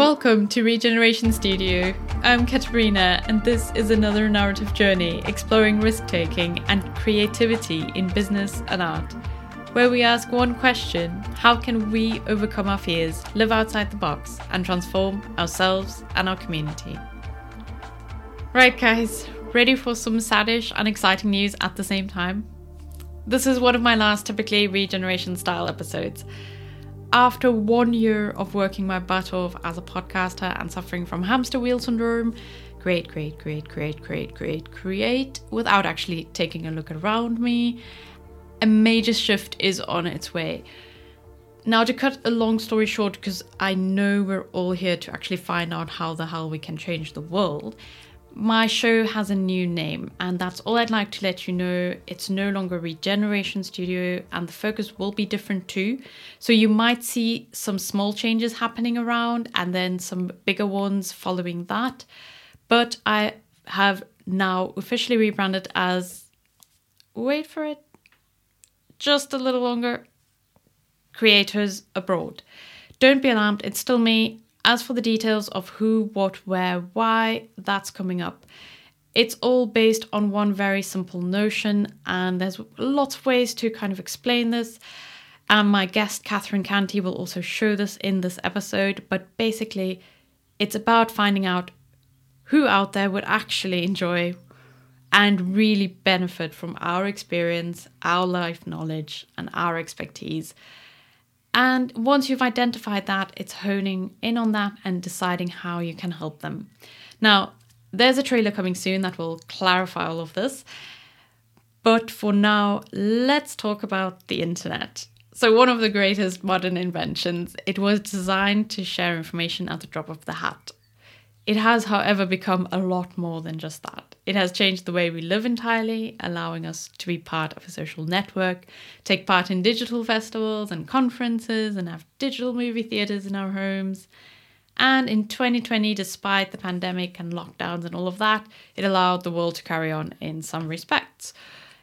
Welcome to Regeneration Studio. I'm Katerina, and this is another narrative journey exploring risk-taking and creativity in business and art, where we ask one question: how can we overcome our fears, live outside the box, and transform ourselves and our community? Right guys, ready for some saddish and exciting news at the same time? This is one of my last typically Regeneration style episodes. After 1 year of working my butt off as a podcaster and suffering from hamster wheel syndrome, create, without actually taking a look around me, a major shift is on its way. Now, to cut a long story short, because I know we're all here to actually find out how the hell we can change the world, my show has a new name, and that's all I'd like to let you know. It's no longer Regeneration Studio, and the focus will be different too. So you might see some small changes happening around and then some bigger ones following that. But I have now officially rebranded as, wait for it, just a little longer, Creators Abroad. Don't be alarmed, it's still me. As for the details of who, what, where, why, that's coming up. It's all based on one very simple notion, and there's lots of ways to kind of explain this. And my guest, Catherine Canty, will also show this in this episode. But basically, it's about finding out who out there would actually enjoy and really benefit from our experience, our life knowledge, and our expertise. And once you've identified that, it's honing in on that and deciding how you can help them. Now, there's a trailer coming soon that will clarify all of this. But for now, let's talk about the internet. So one of the greatest modern inventions, it was designed to share information at the drop of the hat. It has, however, become a lot more than just that. It has changed the way we live entirely, allowing us to be part of a social network, take part in digital festivals and conferences, and have digital movie theaters in our homes. And in 2020, despite the pandemic and lockdowns and all of that, it allowed the world to carry on in some respects,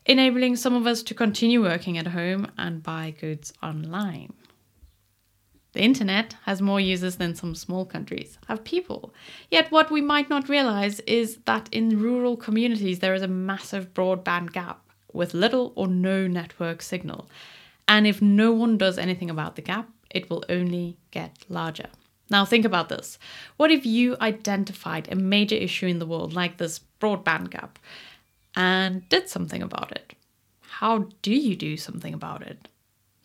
enabling some of us to continue working at home and buy goods online. The internet has more users than some small countries have people. Yet what we might not realize is that in rural communities, there is a massive broadband gap with little or no network signal. And if no one does anything about the gap, it will only get larger. Now think about this. What if you identified a major issue in the world like this broadband gap and did something about it? How do you do something about it?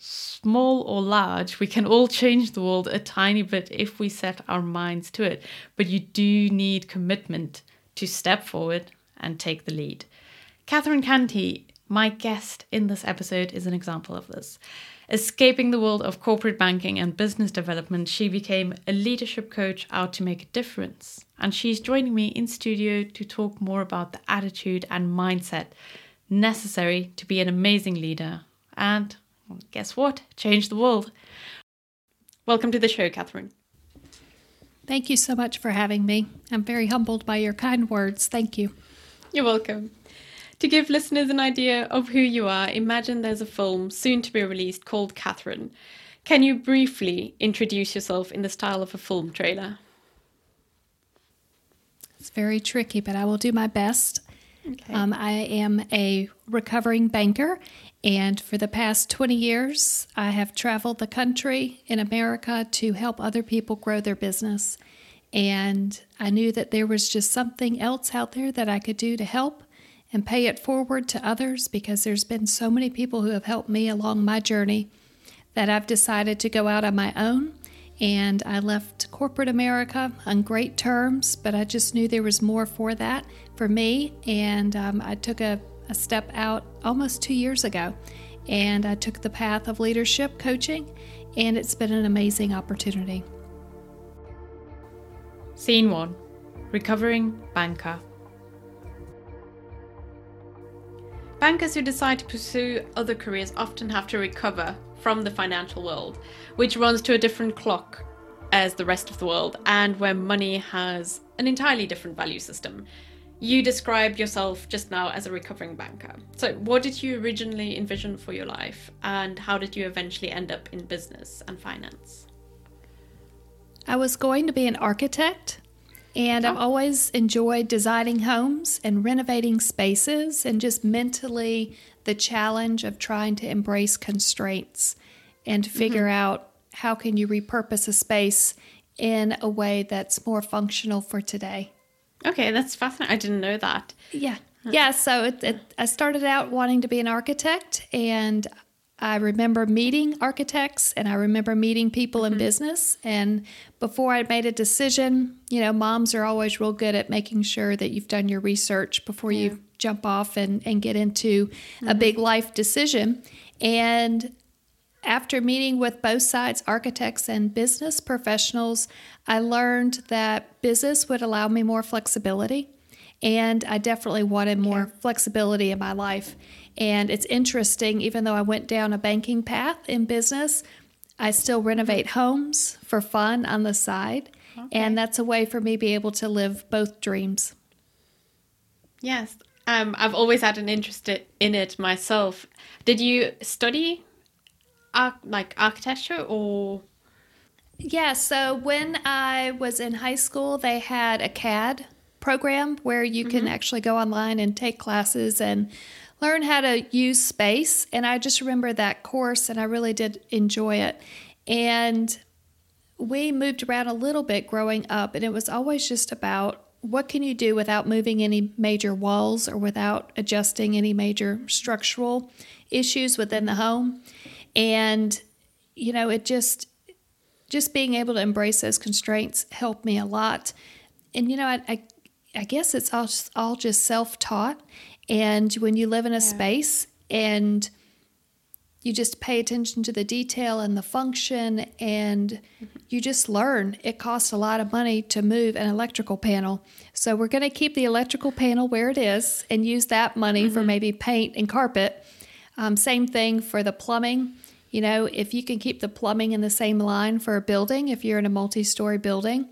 Small or large, we can all change the world a tiny bit if we set our minds to it. But you do need commitment to step forward and take the lead. Catherine Canty, my guest in this episode, is an example of this. Escaping the world of corporate banking and business development, she became a leadership coach out to make a difference. And she's joining me in studio to talk more about the attitude and mindset necessary to be an amazing leader and, guess what? Change the world. Welcome to the show, Catherine. Thank you so much for having me. I'm very humbled by your kind words. Thank you. You're welcome. To give listeners an idea of who you are, imagine there's a film soon to be released called Catherine. Can you briefly introduce yourself in the style of a film trailer? It's very tricky, but I will do my best. Okay. I am a recovering banker, and for the past 20 years, I have traveled the country in America to help other people grow their business. And I knew that there was just something else out there that I could do to help and pay it forward to others, because there's been so many people who have helped me along my journey that I've decided to go out on my own. And I left corporate America on great terms, but I just knew there was more for that for me. And I took a step out almost 2 years ago, and I took the path of leadership coaching, and it's been an amazing opportunity. Scene one, recovering banker. Bankers who decide to pursue other careers often have to recover from the financial world, which runs to a different clock as the rest of the world, and where money has an entirely different value system. You described yourself just now as a recovering banker. So what did you originally envision for your life, and how did you eventually end up in business and finance? I was going to be an architect, and I've always enjoyed designing homes and renovating spaces and just mentally the challenge of trying to embrace constraints and figure out how can you repurpose a space in a way that's more functional for today. Okay, that's fascinating. I didn't know that. Yeah. Yeah, so I started out wanting to be an architect, and I remember meeting architects, and I remember meeting people in business. And before I made a decision, you know, moms are always real good at making sure that you've done your research before you jump off and get into a big life decision. And after meeting with both sides, architects and business professionals, I learned that business would allow me more flexibility. And I definitely wanted more flexibility in my life. And it's interesting, even though I went down a banking path in business, I still renovate homes for fun on the side. Okay. And that's a way for me to be able to live both dreams. Yes. I've always had an interest in it myself. Did you study architecture or... Yeah, so when I was in high school, they had a CAD program where you can actually go online and take classes and learn how to use space. And I just remember that course, and I really did enjoy it. And we moved around a little bit growing up, and it was always just about what can you do without moving any major walls or without adjusting any major structural issues within the home. And, you know, it just being able to embrace those constraints helped me a lot. And, you know, I guess it's all just self-taught. And when you live in a space and you just pay attention to the detail and the function and you just learn, it costs a lot of money to move an electrical panel. So we're going to keep the electrical panel where it is and use that money for maybe paint and carpet. Same thing for the plumbing. You know, if you can keep the plumbing in the same line for a building, if you're in a multi-story building,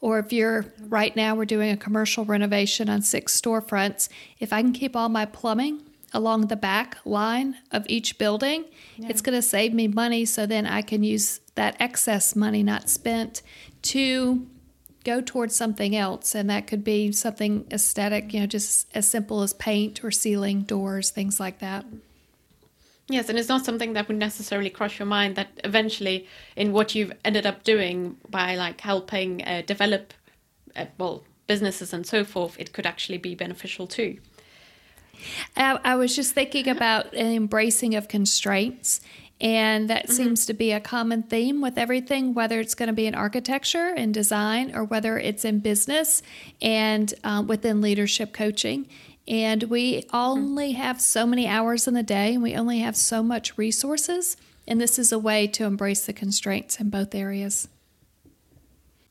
or if you're, right now we're doing a commercial renovation on 6 storefronts, if I can keep all my plumbing along the back line of each building, it's going to save me money. So then I can use that excess money not spent to go towards something else. And that could be something aesthetic, you know, just as simple as paint or ceiling, doors, things like that. Yes, and it's not something that would necessarily cross your mind that eventually in what you've ended up doing by like helping develop, businesses and so forth, it could actually be beneficial too. I was just thinking about an embracing of constraints, and that seems to be a common theme with everything, whether it's going to be in architecture and design or whether it's in business and within leadership coaching. And we only have so many hours in the day, and we only have so much resources. And this is a way to embrace the constraints in both areas.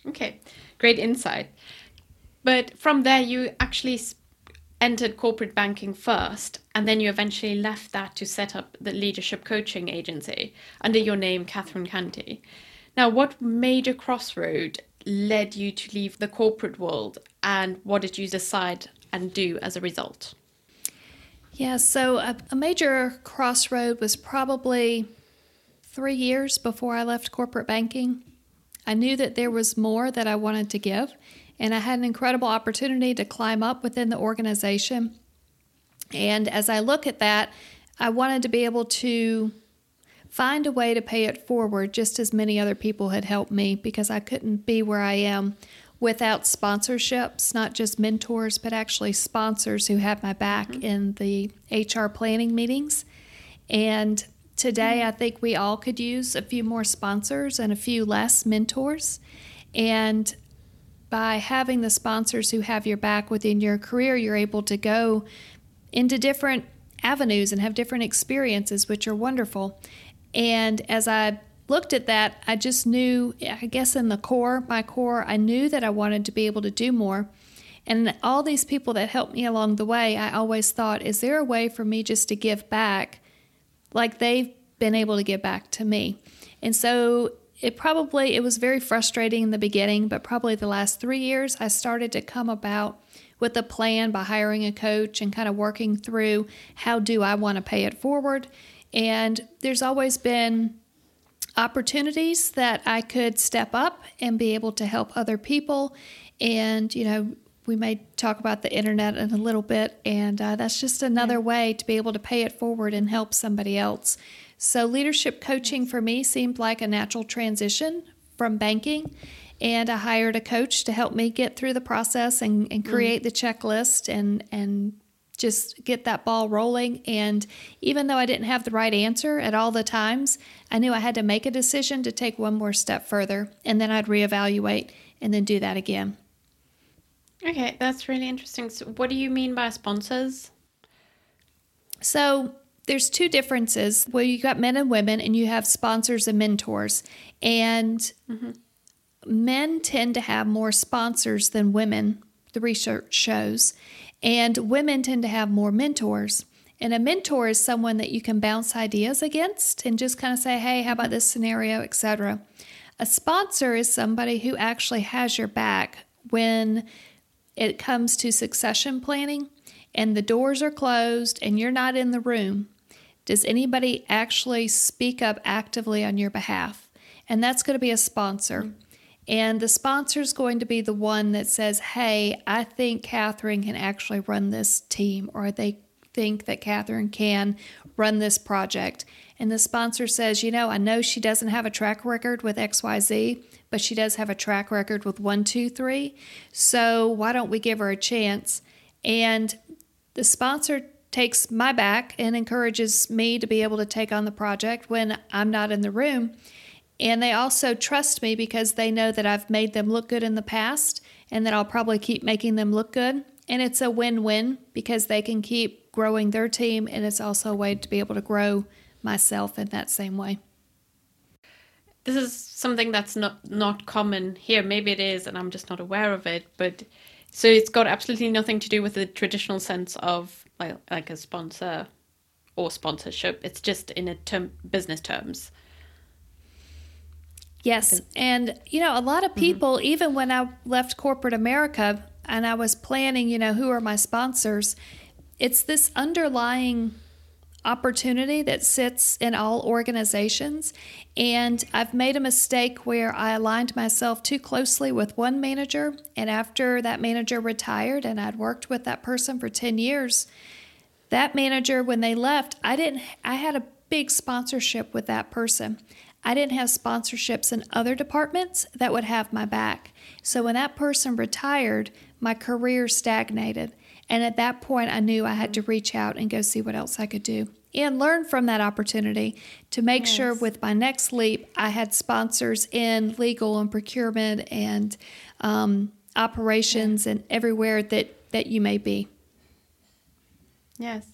Okay, great insight. But from there, you actually entered corporate banking first, and then you eventually left that to set up the leadership coaching agency under your name, Catherine Canty. Now, what major crossroad led you to leave the corporate world, and what did you decide and do as a result? Yeah, so a major crossroad was probably 3 years before I left corporate banking. I knew that there was more that I wanted to give, and I had an incredible opportunity to climb up within the organization. And as I look at that, I wanted to be able to find a way to pay it forward, just as many other people had helped me, because I couldn't be where I am without sponsorships, not just mentors, but actually sponsors who had my back in the HR planning meetings. And today I think we all could use a few more sponsors and a few less mentors. And by having the sponsors who have your back within your career, you're able to go into different avenues and have different experiences, which are wonderful. And as I looked at that, I just knew, I guess in the core, my core, I knew that I wanted to be able to do more. And all these people that helped me along the way, I always thought, is there a way for me just to give back like they've been able to give back to me? And so it was very frustrating in the beginning, but probably the last 3 years, I started to come about with a plan by hiring a coach and kind of working through how do I want to pay it forward. And there's always been opportunities that I could step up and be able to help other people. And, you know, we may talk about the internet in a little bit, and that's just another way to be able to pay it forward and help somebody else. So leadership coaching for me seemed like a natural transition from banking, and I hired a coach to help me get through the process and create the checklist and just get that ball rolling. And even though I didn't have the right answer at all the times, I knew I had to make a decision to take one more step further, and then I'd reevaluate and then do that again. Okay, that's really interesting. So what do you mean by sponsors? So there's two differences. Well, you got men and women, and you have sponsors and mentors. And men tend to have more sponsors than women, the research shows. And women tend to have more mentors. And a mentor is someone that you can bounce ideas against and just kind of say, hey, how about this scenario, etc. A sponsor is somebody who actually has your back when it comes to succession planning and the doors are closed and you're not in the room. Does anybody actually speak up actively on your behalf? And that's going to be a sponsor. Mm-hmm. And the sponsor is going to be the one that says, hey, I think Catherine can actually run this team, or they think that Catherine can run this project. And the sponsor says, you know, I know she doesn't have a track record with XYZ, but she does have a track record with 1, 2, 3. So why don't we give her a chance? And the sponsor takes my back and encourages me to be able to take on the project when I'm not in the room. And they also trust me because they know that I've made them look good in the past and that I'll probably keep making them look good. And it's a win-win because they can keep growing their team, and it's also a way to be able to grow myself in that same way. This is something that's not common here. Maybe it is, and I'm just not aware of it. But so it's got absolutely nothing to do with the traditional sense of like a sponsor or sponsorship. It's just in a term, business terms. Yes. And, you know, a lot of people, even when I left corporate America and I was planning, you know, who are my sponsors, it's this underlying opportunity that sits in all organizations. And I've made a mistake where I aligned myself too closely with one manager. And after that manager retired and I'd worked with that person for 10 years, that manager, when they left, I had a big sponsorship with that person. I didn't have sponsorships in other departments that would have my back. So when that person retired, my career stagnated. And at that point, I knew I had to reach out and go see what else I could do and learn from that opportunity to make sure with my next leap, I had sponsors in legal and procurement and operations and everywhere that you may be. Yes.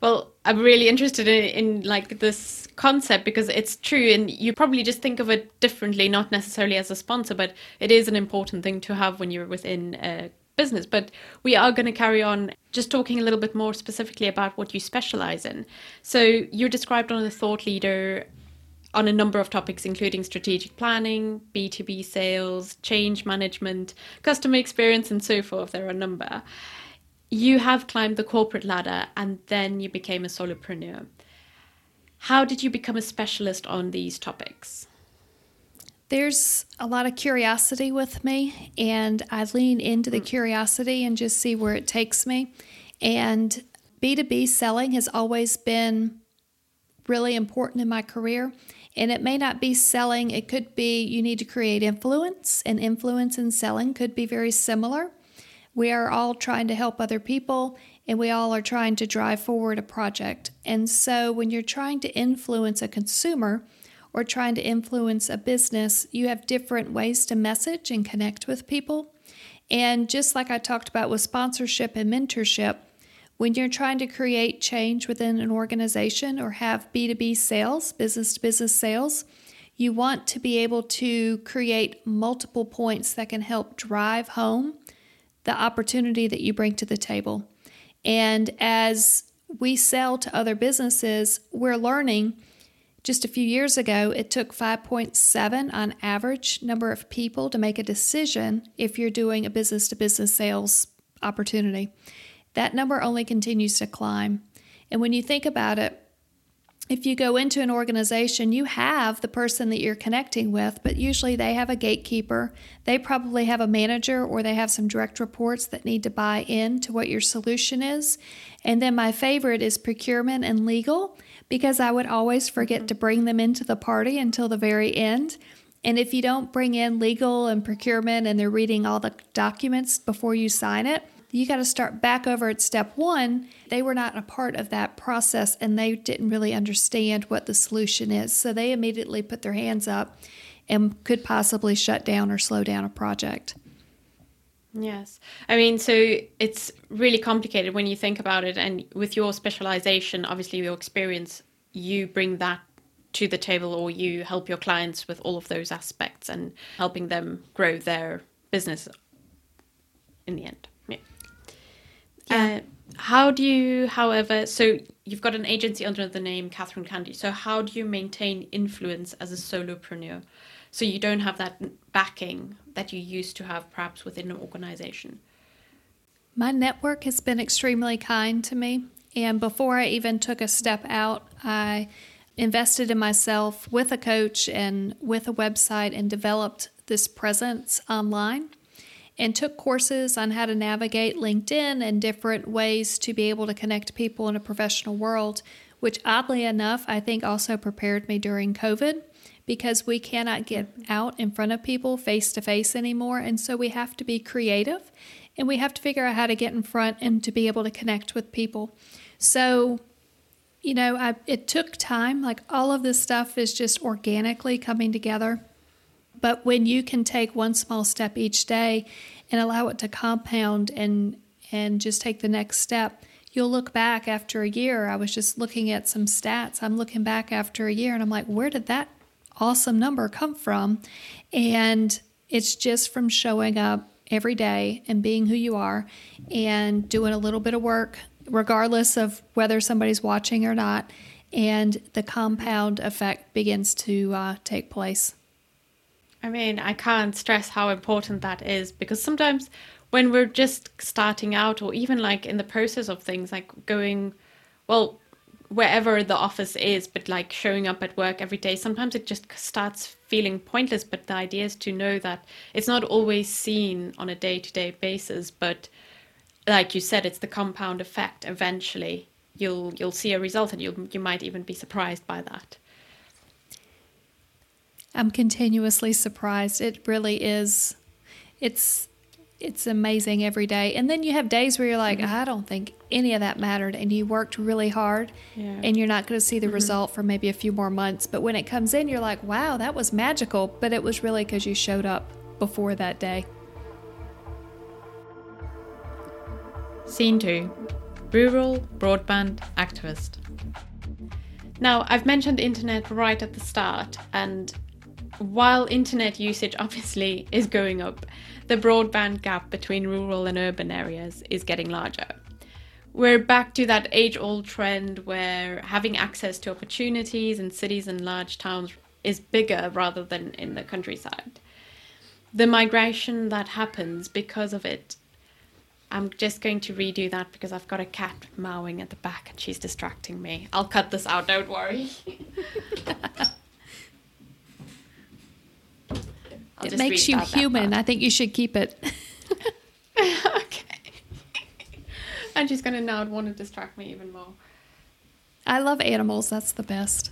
Well, I'm really interested in like this concept because it's true, and you probably just think of it differently, not necessarily as a sponsor, but it is an important thing to have when you're within a business. But we are going to carry on just talking a little bit more specifically about what you specialize in. So you're described as a thought leader on a number of topics, including strategic planning, B2B sales, change management, customer experience, and so forth. There are a number. You have climbed the corporate ladder and then you became a solopreneur. How did you become a specialist on these topics? There's a lot of curiosity with me, and I lean into the curiosity and just see where it takes me. And B2B selling has always been really important in my career. And it may not be selling. It could be you need to create influence, and influence and selling could be very similar. We are all trying to help other people, and we all are trying to drive forward a project. And so when you're trying to influence a consumer or trying to influence a business, you have different ways to message and connect with people. And just like I talked about with sponsorship and mentorship, when you're trying to create change within an organization or have B2B sales, business-to-business sales, you want to be able to create multiple points that can help drive home the opportunity that you bring to the table. And as we sell to other businesses, we're learning. Just a few years ago, it took 5.7 on average number of people to make a decision if you're doing a business-to-business sales opportunity. That number only continues to climb. And when you think about it, if you go into an organization, you have the person that you're connecting with, but usually they have a gatekeeper. They probably have a manager, or they have some direct reports that need to buy in to what your solution is. And then my favorite is procurement and legal, because I would always forget to bring them into the party until the very end. And if you don't bring in legal and procurement and they're reading all the documents before you sign it, you got to start back over at step one. They were not a part of that process, and they didn't really understand what the solution is. So they immediately put their hands up and could possibly shut down or slow down a project. Yes. I mean, so it's really complicated when you think about it. And with your specialization, obviously your experience, you bring that to the table, or you help your clients with all of those aspects and helping them grow their business in the end. Yeah. How do you, however, so you've got an agency under the name Catherine Canty. So how do you maintain influence as a solopreneur? So you don't have that backing that you used to have perhaps within an organization. My network has been extremely kind to me. And before I even took a step out, I invested in myself with a coach and with a website and developed this presence online, and took courses on how to navigate LinkedIn and different ways to be able to connect people in a professional world, which oddly enough, I think also prepared me during COVID, because we cannot get out in front of people face to face anymore. And so we have to be creative, and we have to figure out how to get in front and to be able to connect with people. So, you know, it took time. Like, all of this stuff is just organically coming together. But when you can take one small step each day and allow it to compound and just take the next step, you'll look back after a year. I was just looking at some stats. I'm looking back after a year and I'm like, where did that awesome number come from? And it's just from showing up every day and being who you are and doing a little bit of work, regardless of whether somebody's watching or not. And the compound effect begins to take place. I mean, I can't stress how important that is, because sometimes when we're just starting out, or even like in the process of things, like going, well, wherever the office is, but like showing up at work every day, sometimes it just starts feeling pointless. But the idea is to know that it's not always seen on a day-to-day basis. But like you said, it's the compound effect. Eventually, you'll see a result, and you might even be surprised by that. I'm continuously surprised. It really is. It's amazing every day. And then you have days where you're like, mm-hmm. I don't think any of that mattered. And you worked really hard, yeah. And you're not going to see the mm-hmm. result for maybe a few more months. But when it comes in, you're like, wow, that was magical. But it was really because you showed up before that day. Scene 2, rural broadband activist. Now, I've mentioned the internet right at the start, and while internet usage obviously is going up, the broadband gap between rural and urban areas is getting larger. We're back to that age-old trend where having access to opportunities in cities and large towns is bigger rather than in the countryside. The migration that happens because of it, I'm just going to redo that because I've got a cat mowing at the back and she's distracting me. I'll cut this out, don't worry. It makes you human. I think you should keep it. Okay. And she's going to now want to distract me even more. I love animals. That's the best.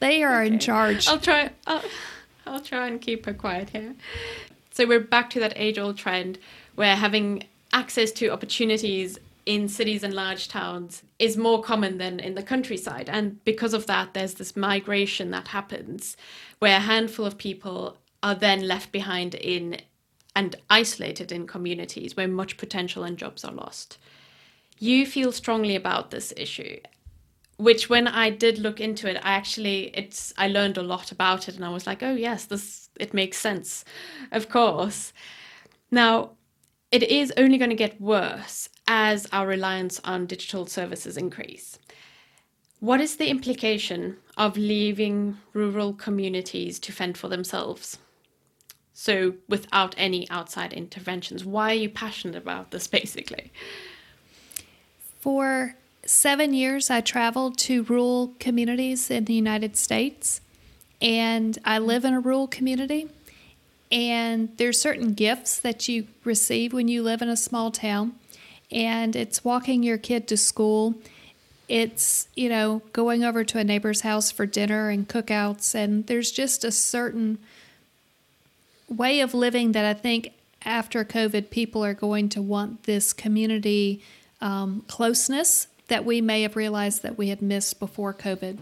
They are okay. In charge. I'll try and keep her quiet here. So we're back to that age-old trend where having access to opportunities in cities and large towns is more common than in the countryside. And because of that, there's this migration that happens where a handful of people are then left behind in and isolated in communities where much potential and jobs are lost. You feel strongly about this issue, which when I did look into it, I learned a lot about it, and I was like, oh yes, it makes sense, of course. Now, it is only going to get worse as our reliance on digital services increase. What is the implication of leaving rural communities to fend for themselves? So without any outside interventions, why are you passionate about this basically? For 7 years I traveled to rural communities in the United States, and I live in a rural community, and there's certain gifts that you receive when you live in a small town, and it's walking your kid to school. It's, you know, going over to a neighbor's house for dinner and cookouts, and there's just a certain way of living that I think after COVID people are going to want this community closeness that we may have realized that we had missed before COVID.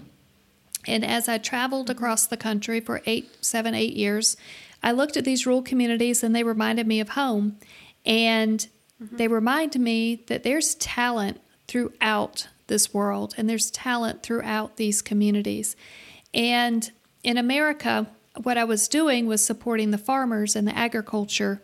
And as I traveled across the country for 8 years, I looked at these rural communities and they reminded me of home. And they remind me that there's talent throughout this world and there's talent throughout these communities. And in America, what I was doing was supporting the farmers and the agriculture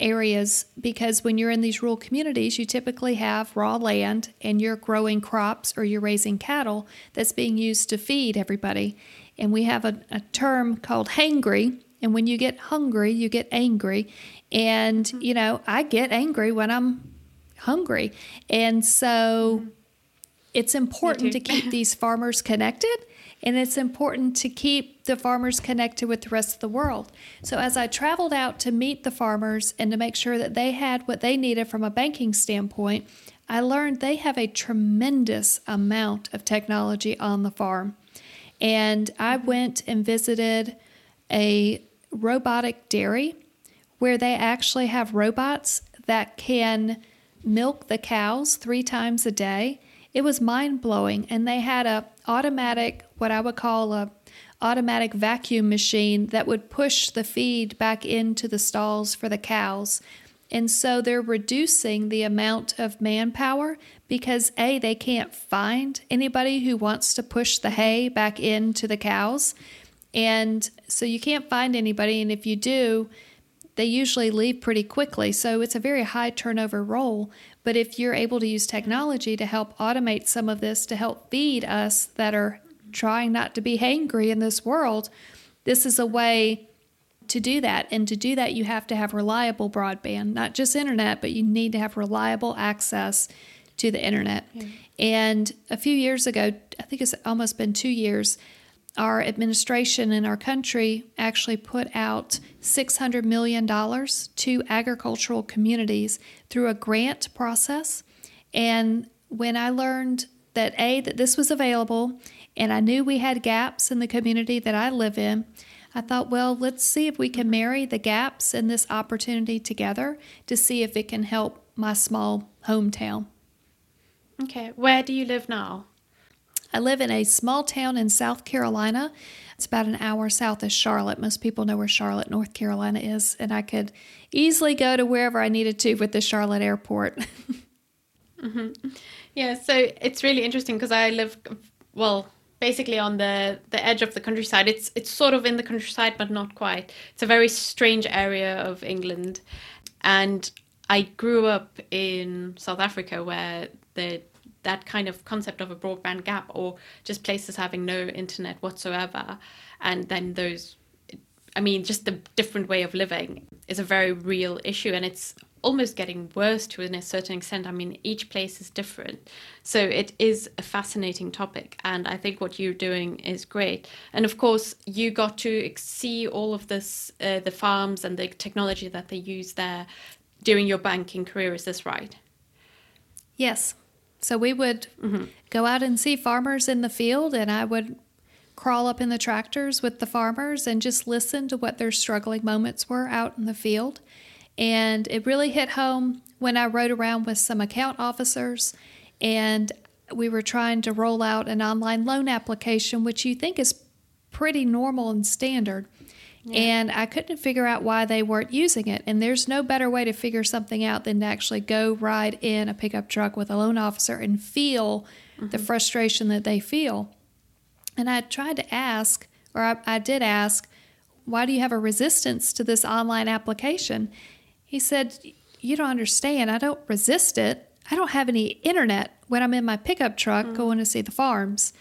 areas, because when you're in these rural communities, you typically have raw land and you're growing crops or you're raising cattle that's being used to feed everybody. And we have a term called hangry. And when you get hungry, you get angry. And, you know, I get angry when I'm hungry. And so it's important to keep these farmers connected. And it's important to keep the farmers connected with the rest of the world. So as I traveled out to meet the farmers and to make sure that they had what they needed from a banking standpoint, I learned they have a tremendous amount of technology on the farm. And I went and visited a robotic dairy where they actually have robots that can milk the cows 3 times a day. It was mind-blowing, and they had a automatic, what I would call a automatic vacuum machine that would push the feed back into the stalls for the cows. And so they're reducing the amount of manpower because A, they can't find anybody who wants to push the hay back into the cows. And so you can't find anybody. And if you do, they usually leave pretty quickly. So it's a very high turnover role. But if you're able to use technology to help automate some of this, to help feed us that are trying not to be hangry in this world, this is a way to do that. And to do that, you have to have reliable broadband, not just internet, but you need to have reliable access to the internet. Yeah. And a few years ago, I think it's almost been 2 years, our administration in our country actually put out $600 million to agricultural communities through a grant process. And when I learned that, A, that this was available, and I knew we had gaps in the community that I live in, I thought, well, let's see if we can marry the gaps and this opportunity together to see if it can help my small hometown. Okay. Where do you live now? I live in a small town in South Carolina. It's about an hour south of Charlotte. Most people know where Charlotte, North Carolina is, and I could easily go to wherever I needed to with the Charlotte airport. Yeah, so it's really interesting because I live, well, basically on the edge of the countryside. It's sort of in the countryside, but not quite. It's a very strange area of England. And I grew up in South Africa where that kind of concept of a broadband gap, or just places having no internet whatsoever. And then those, I mean, just the different way of living is a very real issue. And it's almost getting worse to a certain extent. I mean, each place is different. So it is a fascinating topic. And I think what you're doing is great. And of course, you got to see all of this, the farms and the technology that they use there during your banking career. Is this right? Yes. So we would go out and see farmers in the field, and I would crawl up in the tractors with the farmers and just listen to what their struggling moments were out in the field. And it really hit home when I rode around with some account officers, and we were trying to roll out an online loan application, which you think is pretty normal and standard. Yeah. And I couldn't figure out why they weren't using it. And there's no better way to figure something out than to actually go ride in a pickup truck with a loan officer and feel the frustration that they feel. And I tried to ask, or I did ask, why do you have a resistance to this online application? He said, you don't understand. I don't resist it. I don't have any internet when I'm in my pickup truck going to see the farms.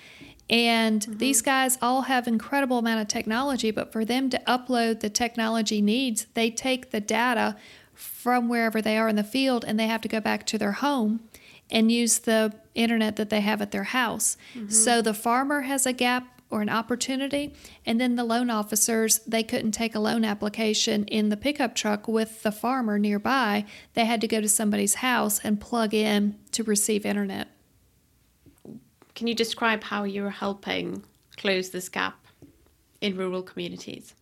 And these guys all have incredible amount of technology, but for them to upload the technology needs, they take the data from wherever they are in the field and they have to go back to their home. and use the internet that they have at their house. Mm-hmm. So the farmer has a gap or an opportunity, and then the loan officers, they couldn't take a loan application in the pickup truck with the farmer nearby. They had to go to somebody's house and plug in to receive internet. Can you describe how you're helping close this gap in rural communities?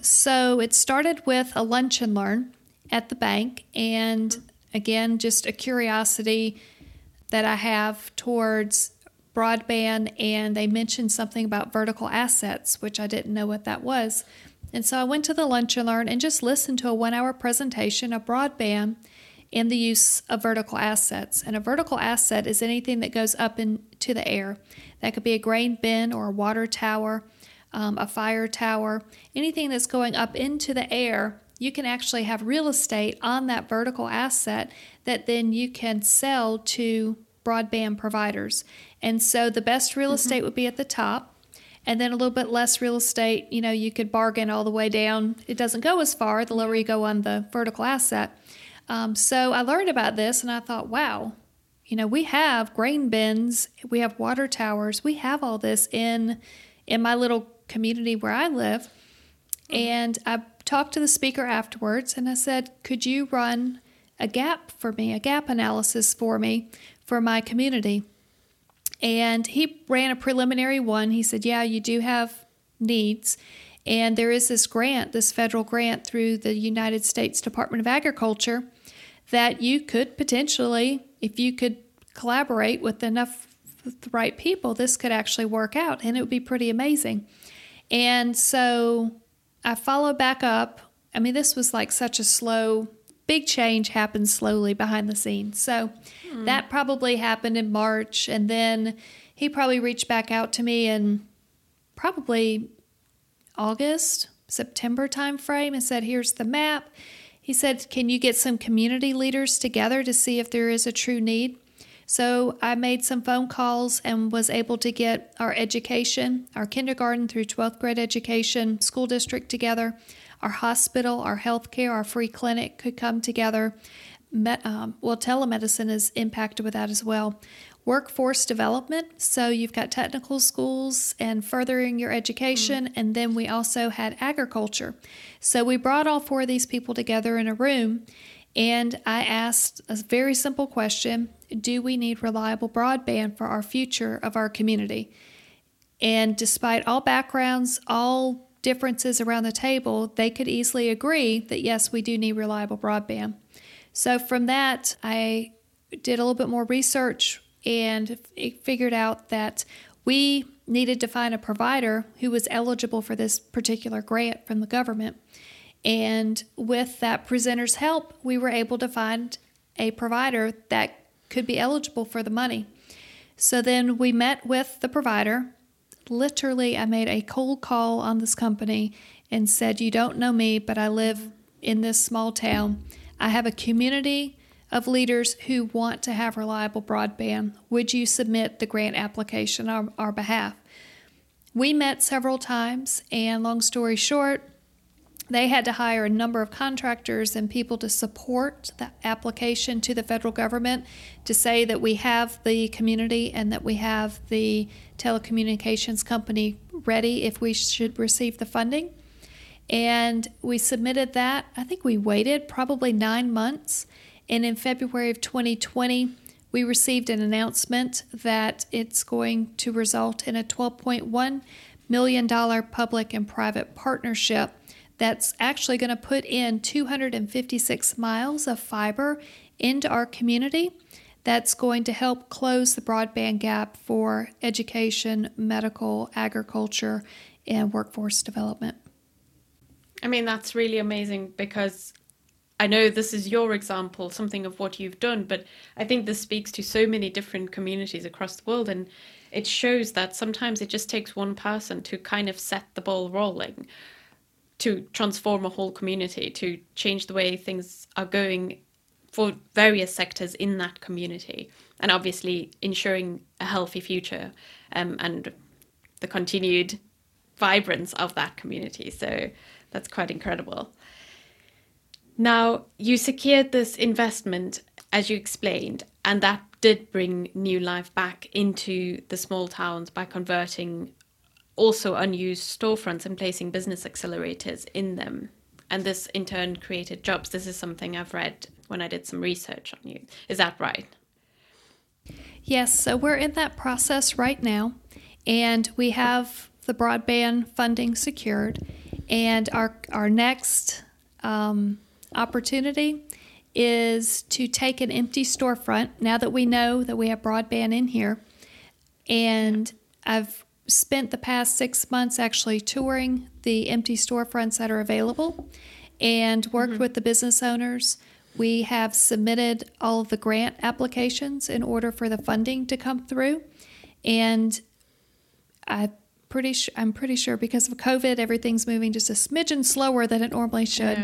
So it started with a lunch and learn at the bank, and again, just a curiosity that I have towards broadband, and they mentioned something about vertical assets, which I didn't know what that was. And so I went to the lunch and learn and just listened to a 1-hour presentation of broadband and the use of vertical assets. And a vertical asset is anything that goes up into the air. That could be a grain bin or a water tower, a fire tower, anything that's going up into the air. You can actually have real estate on that vertical asset that then you can sell to broadband providers. And so the best real estate would be at the top, and then a little bit less real estate, you know, you could bargain all the way down. It doesn't go as far the lower you go on the vertical asset. So I learned about this and I thought, wow, you know, we have grain bins, we have water towers, we have all this in my little community where I live. And I talked to the speaker afterwards and I said, could you run a gap for me, a gap analysis for me for my community? And he ran a preliminary one. He said, yeah, you do have needs. And there is this grant, this federal grant through the United States Department of Agriculture that you could potentially, if you could collaborate with enough the right people, this could actually work out and it would be pretty amazing. And so I followed back up. I mean, this was like such a slow, big change happened slowly behind the scenes. So that probably happened in March. And then he probably reached back out to me in probably August, September timeframe and said, here's the map. He said, can you get some community leaders together to see if there is a true need? So I made some phone calls and was able to get our education, our kindergarten through 12th grade education, school district together, our hospital, our healthcare, our free clinic could come together. Telemedicine is impacted with that as well. Workforce development, so you've got technical schools and furthering your education, and then we also had agriculture. So we brought all four of these people together in a room, and I asked a very simple question. Do we need reliable broadband for our future of our community? And despite all backgrounds, all differences around the table, they could easily agree that, yes, we do need reliable broadband. So from that, I did a little bit more research and figured out that we needed to find a provider who was eligible for this particular grant from the government. And with that presenter's help, we were able to find a provider that could be eligible for the money. So then we met with the provider. Literally, I made a cold call on this company and said, you don't know me, but I live in this small town. I have a community of leaders who want to have reliable broadband. Would you submit the grant application on our behalf? We met several times, and long story short, they had to hire a number of contractors and people to support the application to the federal government to say that we have the community and that we have the telecommunications company ready if we should receive the funding. And we submitted that. I think we waited probably 9 months. And in February of 2020, we received an announcement that it's going to result in a $12.1 million public and private partnership that's actually going to put in 256 miles of fiber into our community. That's going to help close the broadband gap for education, medical, agriculture, and workforce development. I mean, that's really amazing, because I know this is your example, something of what you've done, but I think this speaks to so many different communities across the world. And it shows that sometimes it just takes one person to kind of set the ball rolling, to transform a whole community, to change the way things are going for various sectors in that community, and obviously ensuring a healthy future and the continued vibrance of that community. So that's quite incredible. Now, you secured this investment, as you explained, and that did bring new life back into the small towns by converting also unused storefronts and placing business accelerators in them. And this in turn created jobs. This is something I've read when I did some research on you. Is that right? Yes, so we're in that process right now, and we have the broadband funding secured, and our next opportunity is to take an empty storefront, now that we know that we have broadband in here. And I've spent the past 6 months actually touring the empty storefronts that are available and worked with the business owners. We have submitted all of the grant applications in order for the funding to come through. And I'm pretty sure because of COVID, everything's moving just a smidgen slower than it normally should.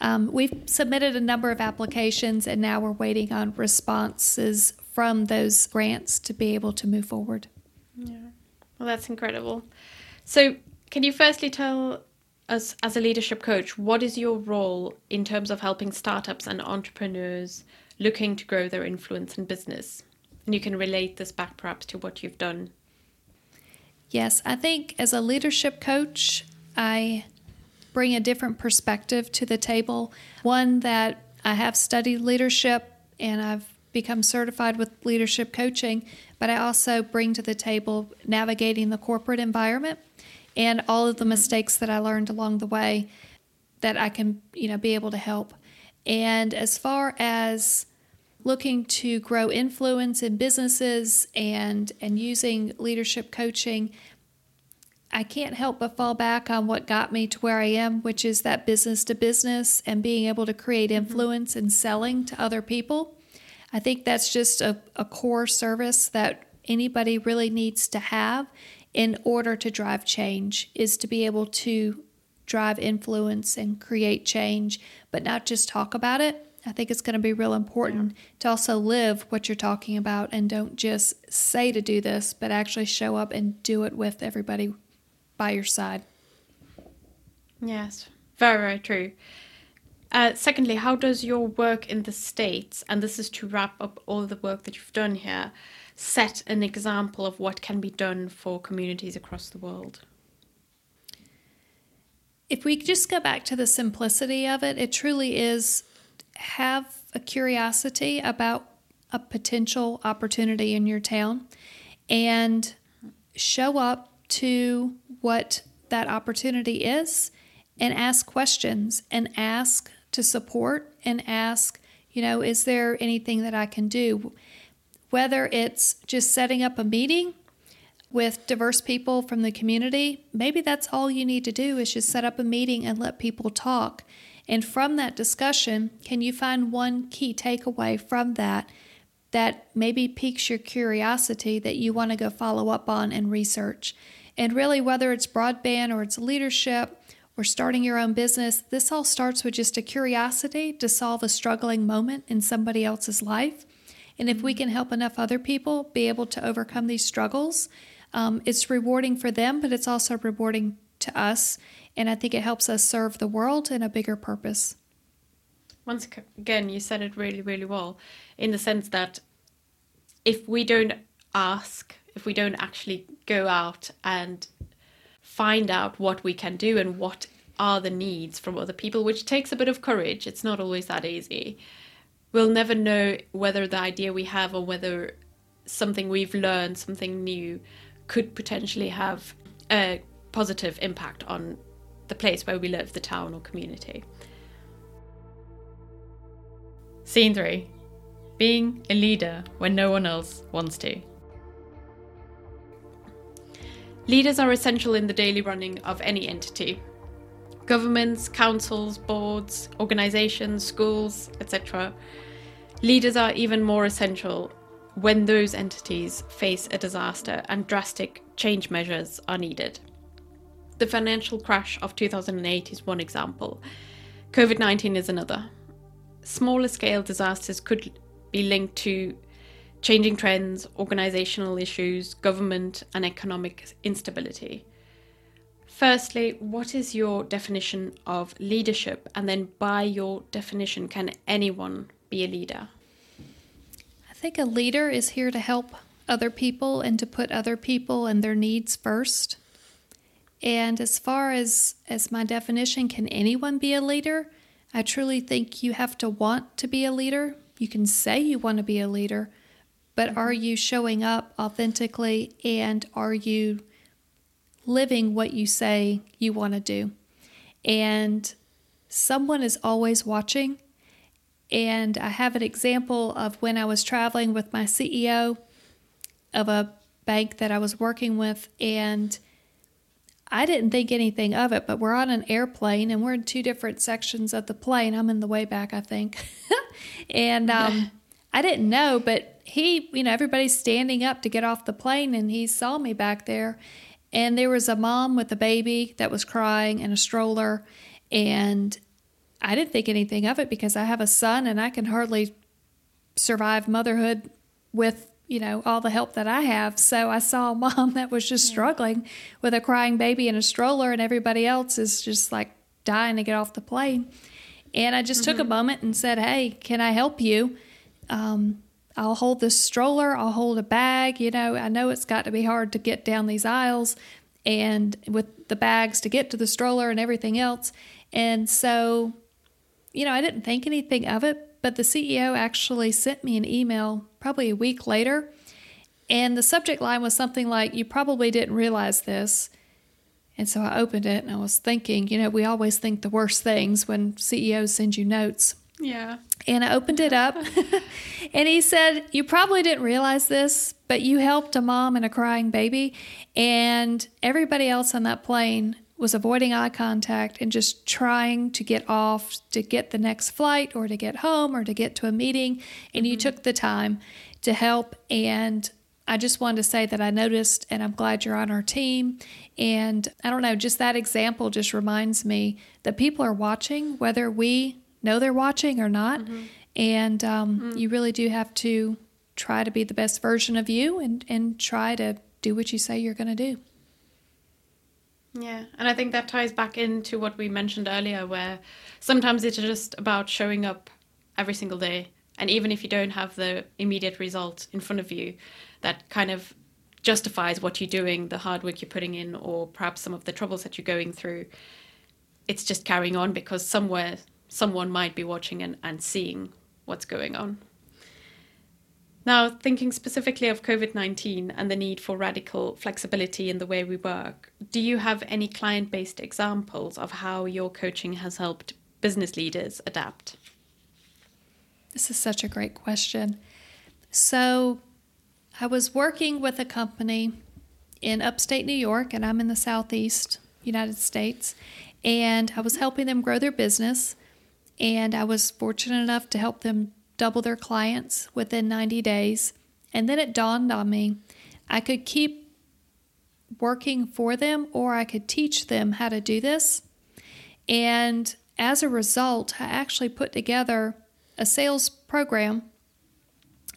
Yeah. We've submitted a number of applications, and now we're waiting on responses from those grants to be able to move forward. Yeah. Well, that's incredible. So can you firstly tell us, as a leadership coach, what is your role in terms of helping startups and entrepreneurs looking to grow their influence and business? And you can relate this back perhaps to what you've done. Yes, I think as a leadership coach, I bring a different perspective to the table. One that I have studied leadership and I've become certified with leadership coaching, but I also bring to the table navigating the corporate environment and all of the mistakes that I learned along the way that I can, be able to help. And as far as looking to grow influence in businesses and using leadership coaching, I can't help but fall back on what got me to where I am, which is that business to business and being able to create influence and selling to other people. I think that's just a core service that anybody really needs to have in order to drive change, is to be able to drive influence and create change, but not just talk about it. I think it's going to be real important to also live what you're talking about, and don't just say to do this, but actually show up and do it with everybody by your side. Yes, very, very true. Secondly, how does your work in the States, and this is to wrap up all the work that you've done here, set an example of what can be done for communities across the world? If we just go back to the simplicity of it, it truly is have a curiosity about a potential opportunity in your town and show up to what that opportunity is and ask questions and ask to support and ask, is there anything that I can do? Whether it's just setting up a meeting with diverse people from the community, maybe that's all you need to do is just set up a meeting and let people talk. And from that discussion, can you find one key takeaway from that that maybe piques your curiosity that you want to go follow up on and research? And really, whether it's broadband or it's leadership or starting your own business, this all starts with just a curiosity to solve a struggling moment in somebody else's life. And if we can help enough other people be able to overcome these struggles, it's rewarding for them, but it's also rewarding to us. And I think it helps us serve the world in a bigger purpose. Once again, you said it really, really well, in the sense that if we don't ask, if we don't actually go out and find out what we can do and what are the needs from other people, which takes a bit of courage, it's not always that easy, we'll never know whether the idea we have or whether something we've learned, something new, could potentially have a positive impact on the place where we live, the town or community. Scene 3, being a leader when no one else wants to. Leaders are essential in the daily running of any entity. Governments, councils, boards, organizations, schools, etc. Leaders are even more essential when those entities face a disaster and drastic change measures are needed. The financial crash of 2008 is one example. COVID-19 is another. Smaller scale disasters could be linked to changing trends, organizational issues, government and economic instability. Firstly, what is your definition of leadership? And then by your definition, can anyone be a leader? I think a leader is here to help other people and to put other people and their needs first. And as far as my definition, can anyone be a leader? I truly think you have to want to be a leader. You can say you want to be a leader, but are you showing up authentically, and are you living what you say you want to do? And someone is always watching. And I have an example of when I was traveling with my CEO of a bank that I was working with, and I didn't think anything of it, but we're on an airplane and we're in two different sections of the plane. I'm in the way back, I think. And I didn't know, but he, you know, everybody's standing up to get off the plane, and he saw me back there. And there was a mom with a baby that was crying in a stroller. And I didn't think anything of it because I have a son and I can hardly survive motherhood with, you know, all the help that I have. So I saw a mom that was just struggling with a crying baby in a stroller, and everybody else is just like dying to get off the plane. And I just took a moment and said, "Hey, can I help you? I'll hold this stroller. I'll hold a bag. You know, I know it's got to be hard to get down these aisles and with the bags to get to the stroller and everything else." And so, you know, I didn't think anything of it, but the CEO actually sent me an email probably a week later, and the subject line was something like, "You probably didn't realize this." And so I opened it, and I was thinking, you know, we always think the worst things when CEOs send you notes. Yeah. And I opened it up, and he said, "You probably didn't realize this, but you helped a mom and a crying baby, and everybody else on that plane was avoiding eye contact and just trying to get off to get the next flight or to get home or to get to a meeting. And you took the time to help. And I just wanted to say that I noticed, and I'm glad you're on our team." And I don't know, just that example just reminds me that people are watching, whether we know they're watching or not. And you really do have to try to be the best version of you, and try to do what you say you're going to do. Yeah, and I think that ties back into what we mentioned earlier, where sometimes it's just about showing up every single day. And even if you don't have the immediate result in front of you, that kind of justifies what you're doing, the hard work you're putting in, or perhaps some of the troubles that you're going through. It's just carrying on because somewhere someone might be watching and seeing what's going on. Now, thinking specifically of COVID-19 and the need for radical flexibility in the way we work, do you have any client-based examples of how your coaching has helped business leaders adapt? This is such a great question. So I was working with a company in upstate New York, and I'm in the Southeast United States, and I was helping them grow their business, and I was fortunate enough to help them double their clients within 90 days. And then it dawned on me, I could keep working for them, or I could teach them how to do this. And as a result, I actually put together a sales program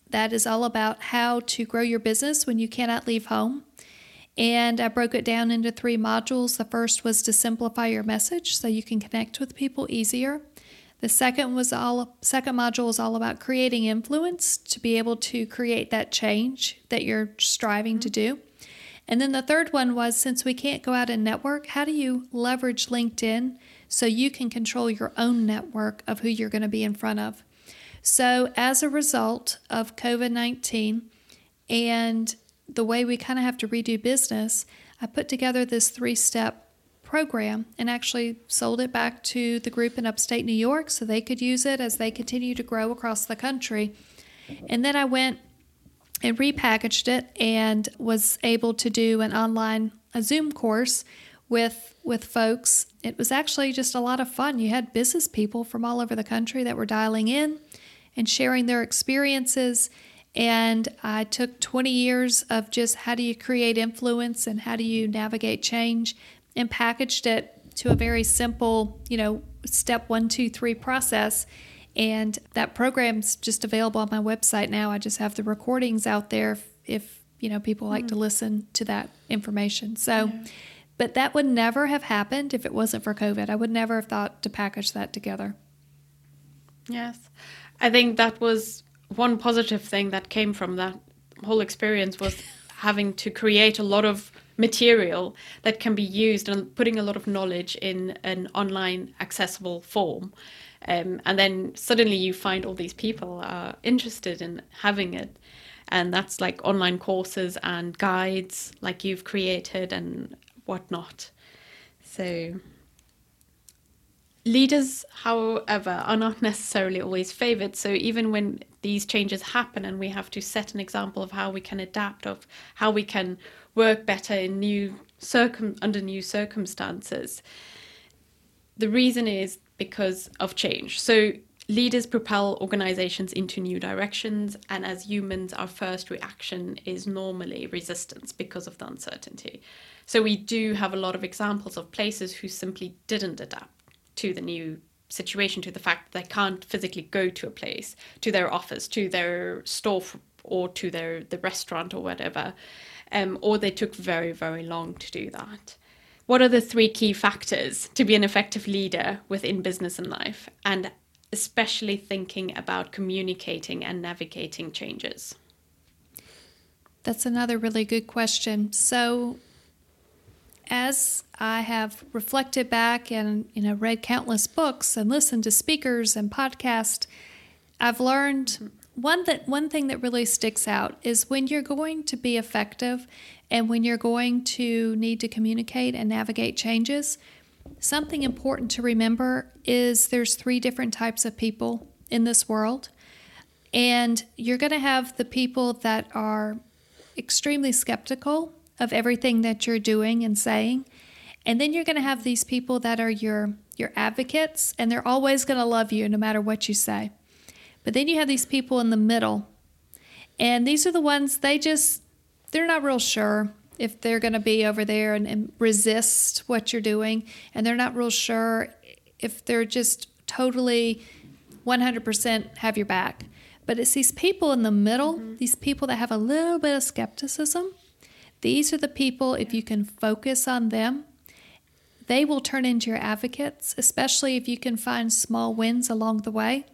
that is all about how to grow your business when you cannot leave home. And I broke it down into 3 modules. The first was to simplify your message so you can connect with people easier. The second module is all about creating influence to be able to create that change that you're striving to do. And then the third one was, since we can't go out and network, how do you leverage LinkedIn so you can control your own network of who you're going to be in front of? So as a result of COVID-19 and the way we kind of have to redo business, I put together this 3-step program and actually sold it back to the group in upstate New York so they could use it as they continue to grow across the country. And then I went and repackaged it and was able to do an online Zoom course with folks. It was actually just a lot of fun. You had business people from all over the country that were dialing in and sharing their experiences. And I took 20 years of just how do you create influence and how do you navigate change, and packaged it to a very simple, you know, step 1, 2, 3 process. And that program's just available on my website now. I just have the recordings out there if you know, people like to listen to that information. So, but that would never have happened if it wasn't for COVID. I would never have thought to package that together. Yes. I think that was one positive thing that came from that whole experience was having to create a lot of material that can be used and putting a lot of knowledge in an online accessible form. And then suddenly you find all these people are interested in having it. And that's like online courses and guides like you've created and whatnot. So leaders, however, are not necessarily always favored. So even when these changes happen and we have to set an example of how we can adapt, of how we can work better in under new circumstances, the reason is because of change. So leaders propel organizations into new directions, and as humans, our first reaction is normally resistance because of the uncertainty. So we do have a lot of examples of places who simply didn't adapt to the new situation, to the fact that they can't physically go to a place, to their office, to their store, or to the restaurant or whatever, or they took very, very long to do that. What are the three key factors to be an effective leader within business and life? And especially thinking about communicating and navigating changes? That's another really good question. So as I have reflected back and, read countless books and listened to speakers and podcasts, I've learned one thing that really sticks out is when you're going to be effective and when you're going to need to communicate and navigate changes, something important to remember is there's three different types of people in this world. And you're going to have the people that are extremely skeptical of everything that you're doing and saying. And then you're going to have these people that are your advocates, and they're always going to love you no matter what you say. But then you have these people in the middle. And these are the ones, they're not real sure if they're going to be over there and resist what you're doing, and they're not real sure if they're just totally 100% have your back. But it's these people in the middle, mm-hmm. these people that have a little bit of skepticism. These are the people, if you can focus on them, they will turn into your advocates, especially if you can find small wins along the way.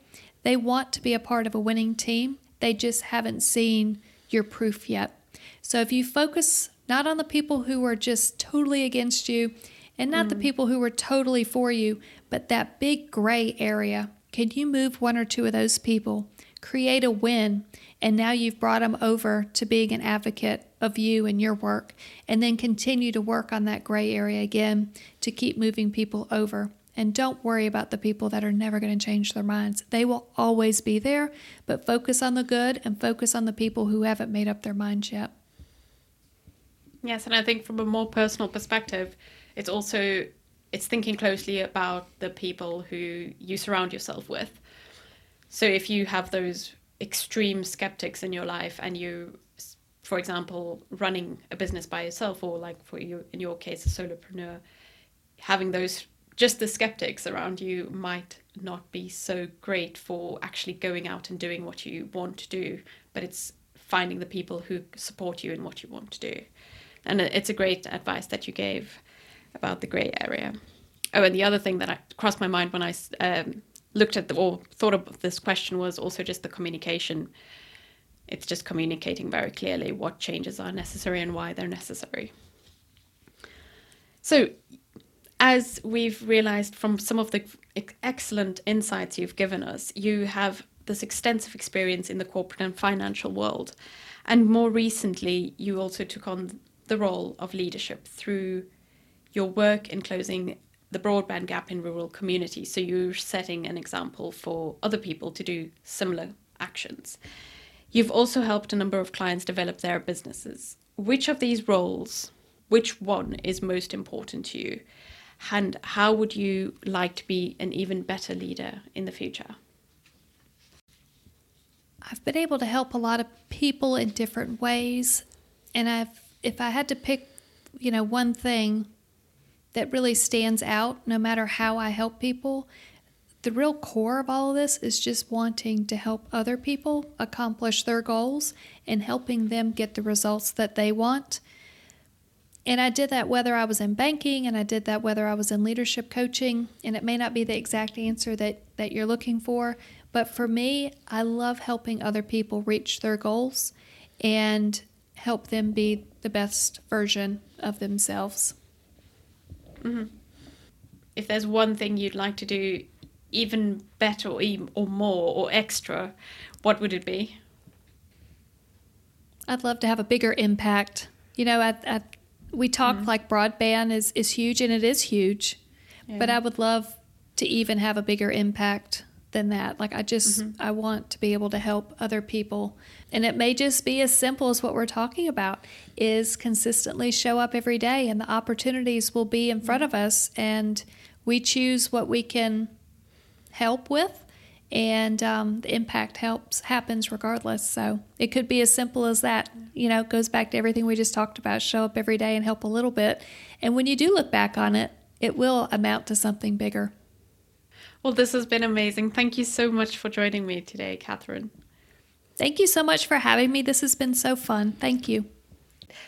They want to be a part of a winning team. They just haven't seen your proof yet. So if you focus not on the people who are just totally against you and not the people who are totally for you, but that big gray area. Can you move one or two of those people, create a win, and now you've brought them over to being an advocate of you and your work, and then continue to work on that gray area again to keep moving people over. And don't worry about the people that are never going to change their minds. They will always be there, but focus on the good and focus on the people who haven't made up their minds yet. Yes, and I think from a more personal perspective, it's thinking closely about the people who you surround yourself with. So if you have those extreme skeptics in your life and you, for example, running a business by yourself, or like for you, in your case, a solopreneur, having those, just the skeptics around you might not be so great for actually going out and doing what you want to do, but it's finding the people who support you in what you want to do. And it's a great advice that you gave about the gray area. Oh, and the other thing that crossed my mind when I looked at or thought of this question was also just the communication. It's just communicating very clearly what changes are necessary and why they're necessary. So as we've realized from some of the excellent insights you've given us, you have this extensive experience in the corporate and financial world. And more recently, you also took on the role of leadership through your work in closing the broadband gap in rural communities. So you're setting an example for other people to do similar actions. You've also helped a number of clients develop their businesses. Which of these roles, which one is most important to you? And how would you like to be an even better leader in the future? I've been able to help a lot of people in different ways. And if I had to pick, one thing that really stands out, no matter how I help people, the real core of all of this is just wanting to help other people accomplish their goals and helping them get the results that they want. And I did that whether I was in banking, and I did that whether I was in leadership coaching, and it may not be the exact answer that you're looking for, But for me, I love helping other people reach their goals and help them be the best version of themselves. Mm-hmm. If there's one thing you'd like to do even better or more or extra, what would it be? I'd love to have a bigger impact. You know, we talk like broadband is huge, and it is huge, but I would love to even have a bigger impact than that. Like I want to be able to help other people. And it may just be as simple as what we're talking about, is consistently show up every day, and the opportunities will be in front of us, and we choose what we can help with, and the impact happens regardless. So it could be as simple as that. You know, it goes back to everything we just talked about. Show up every day and help a little bit. And when you do look back on it, it will amount to something bigger. Well, this has been amazing. Thank you so much for joining me today, Catherine. Thank you so much for having me. This has been so fun. Thank you.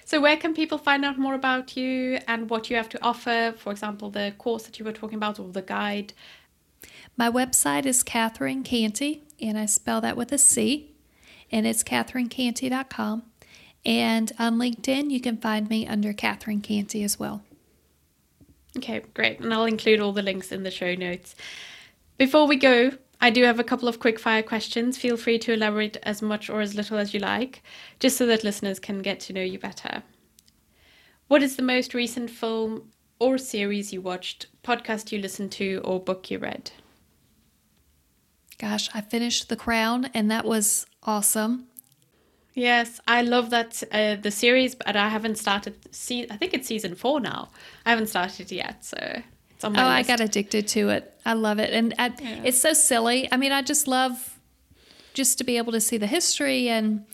So where can people find out more about you and what you have to offer? For example, the course that you were talking about or the guide. My website is Catherine Canty, and I spell that with a C, and it's catherinecanty.com. And on LinkedIn, you can find me under Catherine Canty as well. Okay, great. And I'll include all the links in the show notes. Before we go, I do have a couple of quick fire questions. Feel free to elaborate as much or as little as you like, just so that listeners can get to know you better. What is the most recent film or series you watched, podcast you listened to, or book you read? Gosh, I finished The Crown, and that was awesome. Yes, I love that the series, but I haven't started. I think it's season 4 now. I haven't started yet, so it's on my list. I got addicted to it. I love it, and it's so silly. I mean, I just love just to be able to see the history and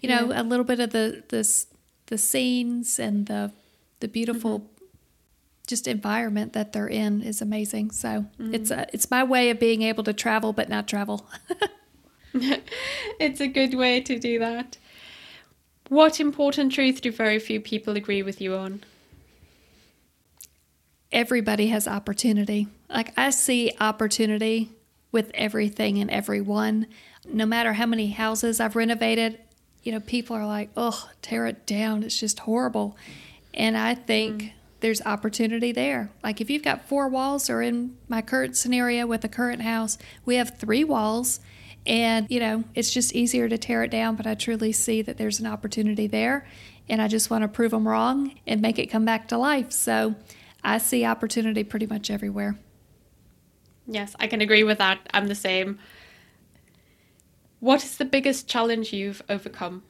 you know a little bit of the scenes and the beautiful just environment that they're in is amazing. So it's my way of being able to travel but not travel. It's a good way to do that. What important truth do very few people agree with you on? Everybody has opportunity. Like, I see opportunity with everything and everyone. No matter how many houses I've renovated, you know, people are like, oh, tear it down, it's just horrible. And I think there's opportunity there. Like, if you've got 4 walls, or in my current scenario with the current house, we have 3 walls. And, you know, it's just easier to tear it down, but I truly see that there's an opportunity there, and I just want to prove them wrong and make it come back to life. So I see opportunity pretty much everywhere. Yes, I can agree with that. I'm the same. What is the biggest challenge you've overcome?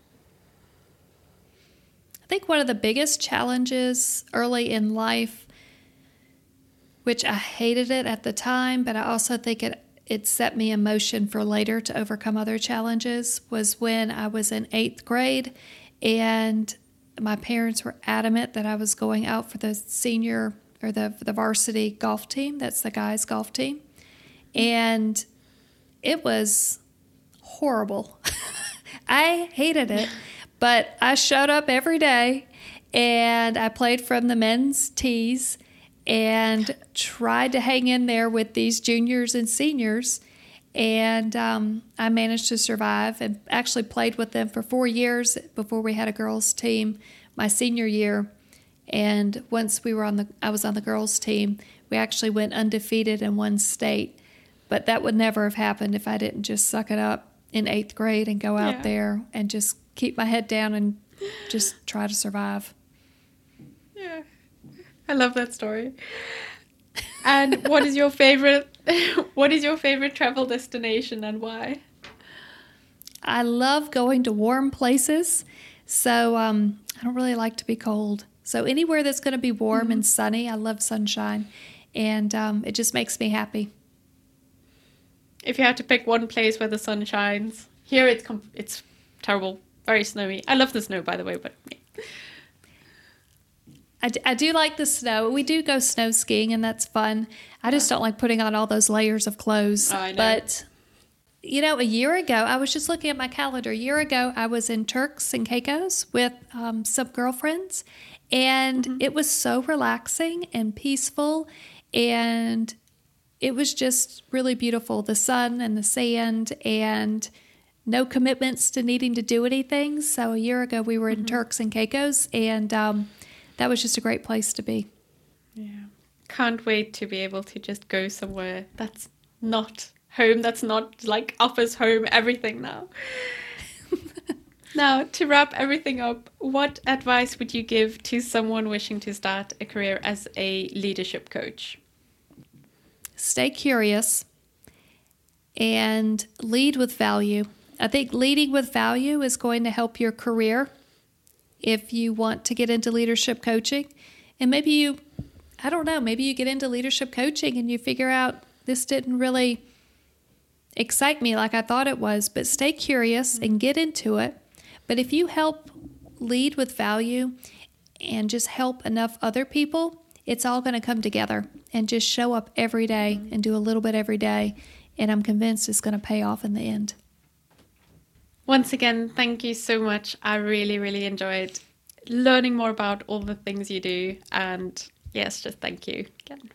I think one of the biggest challenges early in life, which I hated it at the time, but I also think it set me in motion for later to overcome other challenges, was when I was in 8th grade and my parents were adamant that I was going out for the senior or the varsity golf team. That's the guys' golf team. And it was horrible. I hated it, but I showed up every day and I played from the men's tees and tried to hang in there with these juniors and seniors. And I managed to survive and actually played with them for 4 years before we had a girls' team my senior year. And once I was on the girls' team, we actually went undefeated and won state. But that would never have happened if I didn't just suck it up in 8th grade and go out there and just keep my head down and just try to survive. Yeah. I love that story. And what is your favorite? What is your favorite travel destination and why? I love going to warm places, so I don't really like to be cold. So anywhere that's going to be warm and sunny, I love sunshine, and it just makes me happy. If you had to pick one place where the sun shines, here it's terrible, very snowy. I love the snow, by the way, but. I do like the snow. We do go snow skiing, and that's fun. I just don't like putting on all those layers of clothes. Oh, I know. But, you know, a year ago, I was just looking at my calendar. A year ago, I was in Turks and Caicos with some girlfriends, and it was so relaxing and peaceful. And it was just really beautiful. The sun and the sand and no commitments to needing to do anything. So a year ago we were in Turks and Caicos, and that was just a great place to be. Yeah. Can't wait to be able to just go somewhere that's not home, that's not like offers home everything now. Now, to wrap everything up, what advice would you give to someone wishing to start a career as a leadership coach? Stay curious and lead with value. I think leading with value is going to help your career if you want to get into leadership coaching. And maybe you, I don't know, maybe you get into leadership coaching and you figure out this didn't really excite me like I thought it was, but stay curious and get into it. But if you help lead with value and just help enough other people, it's all going to come together, and just show up every day and do a little bit every day. And I'm convinced it's going to pay off in the end. Once again, thank you so much. I really, really enjoyed learning more about all the things you do. And yes, just thank you again.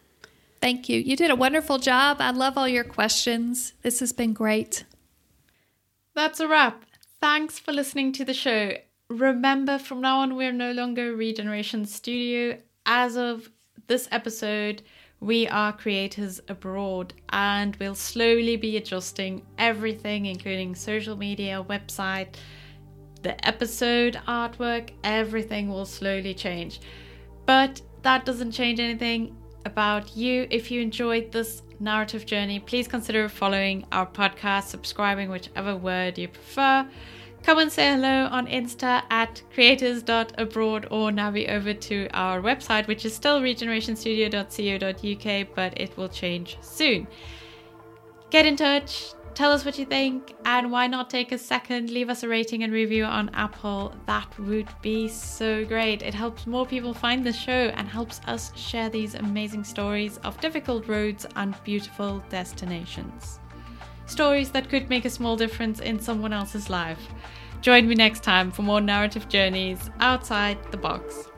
Thank you. You did a wonderful job. I love all your questions. This has been great. That's a wrap. Thanks for listening to the show. Remember, from now on, we're no longer Regeneration Studio. As of this episode, we are Creators Abroad, and we'll slowly be adjusting everything, including social media, website, the episode artwork. Everything will slowly change. But that doesn't change anything about you. If you enjoyed this narrative journey, please consider following our podcast, subscribing, whichever word you prefer. Come and say hello on Insta at creators.abroad, or navigate over to our website, which is still regenerationstudio.co.uk, but it will change soon. Get in touch, tell us what you think, and why not take a second, leave us a rating and review on Apple. That would be so great. It helps more people find the show and helps us share these amazing stories of difficult roads and beautiful destinations. Stories that could make a small difference in someone else's life. Join me next time for more narrative journeys outside the box.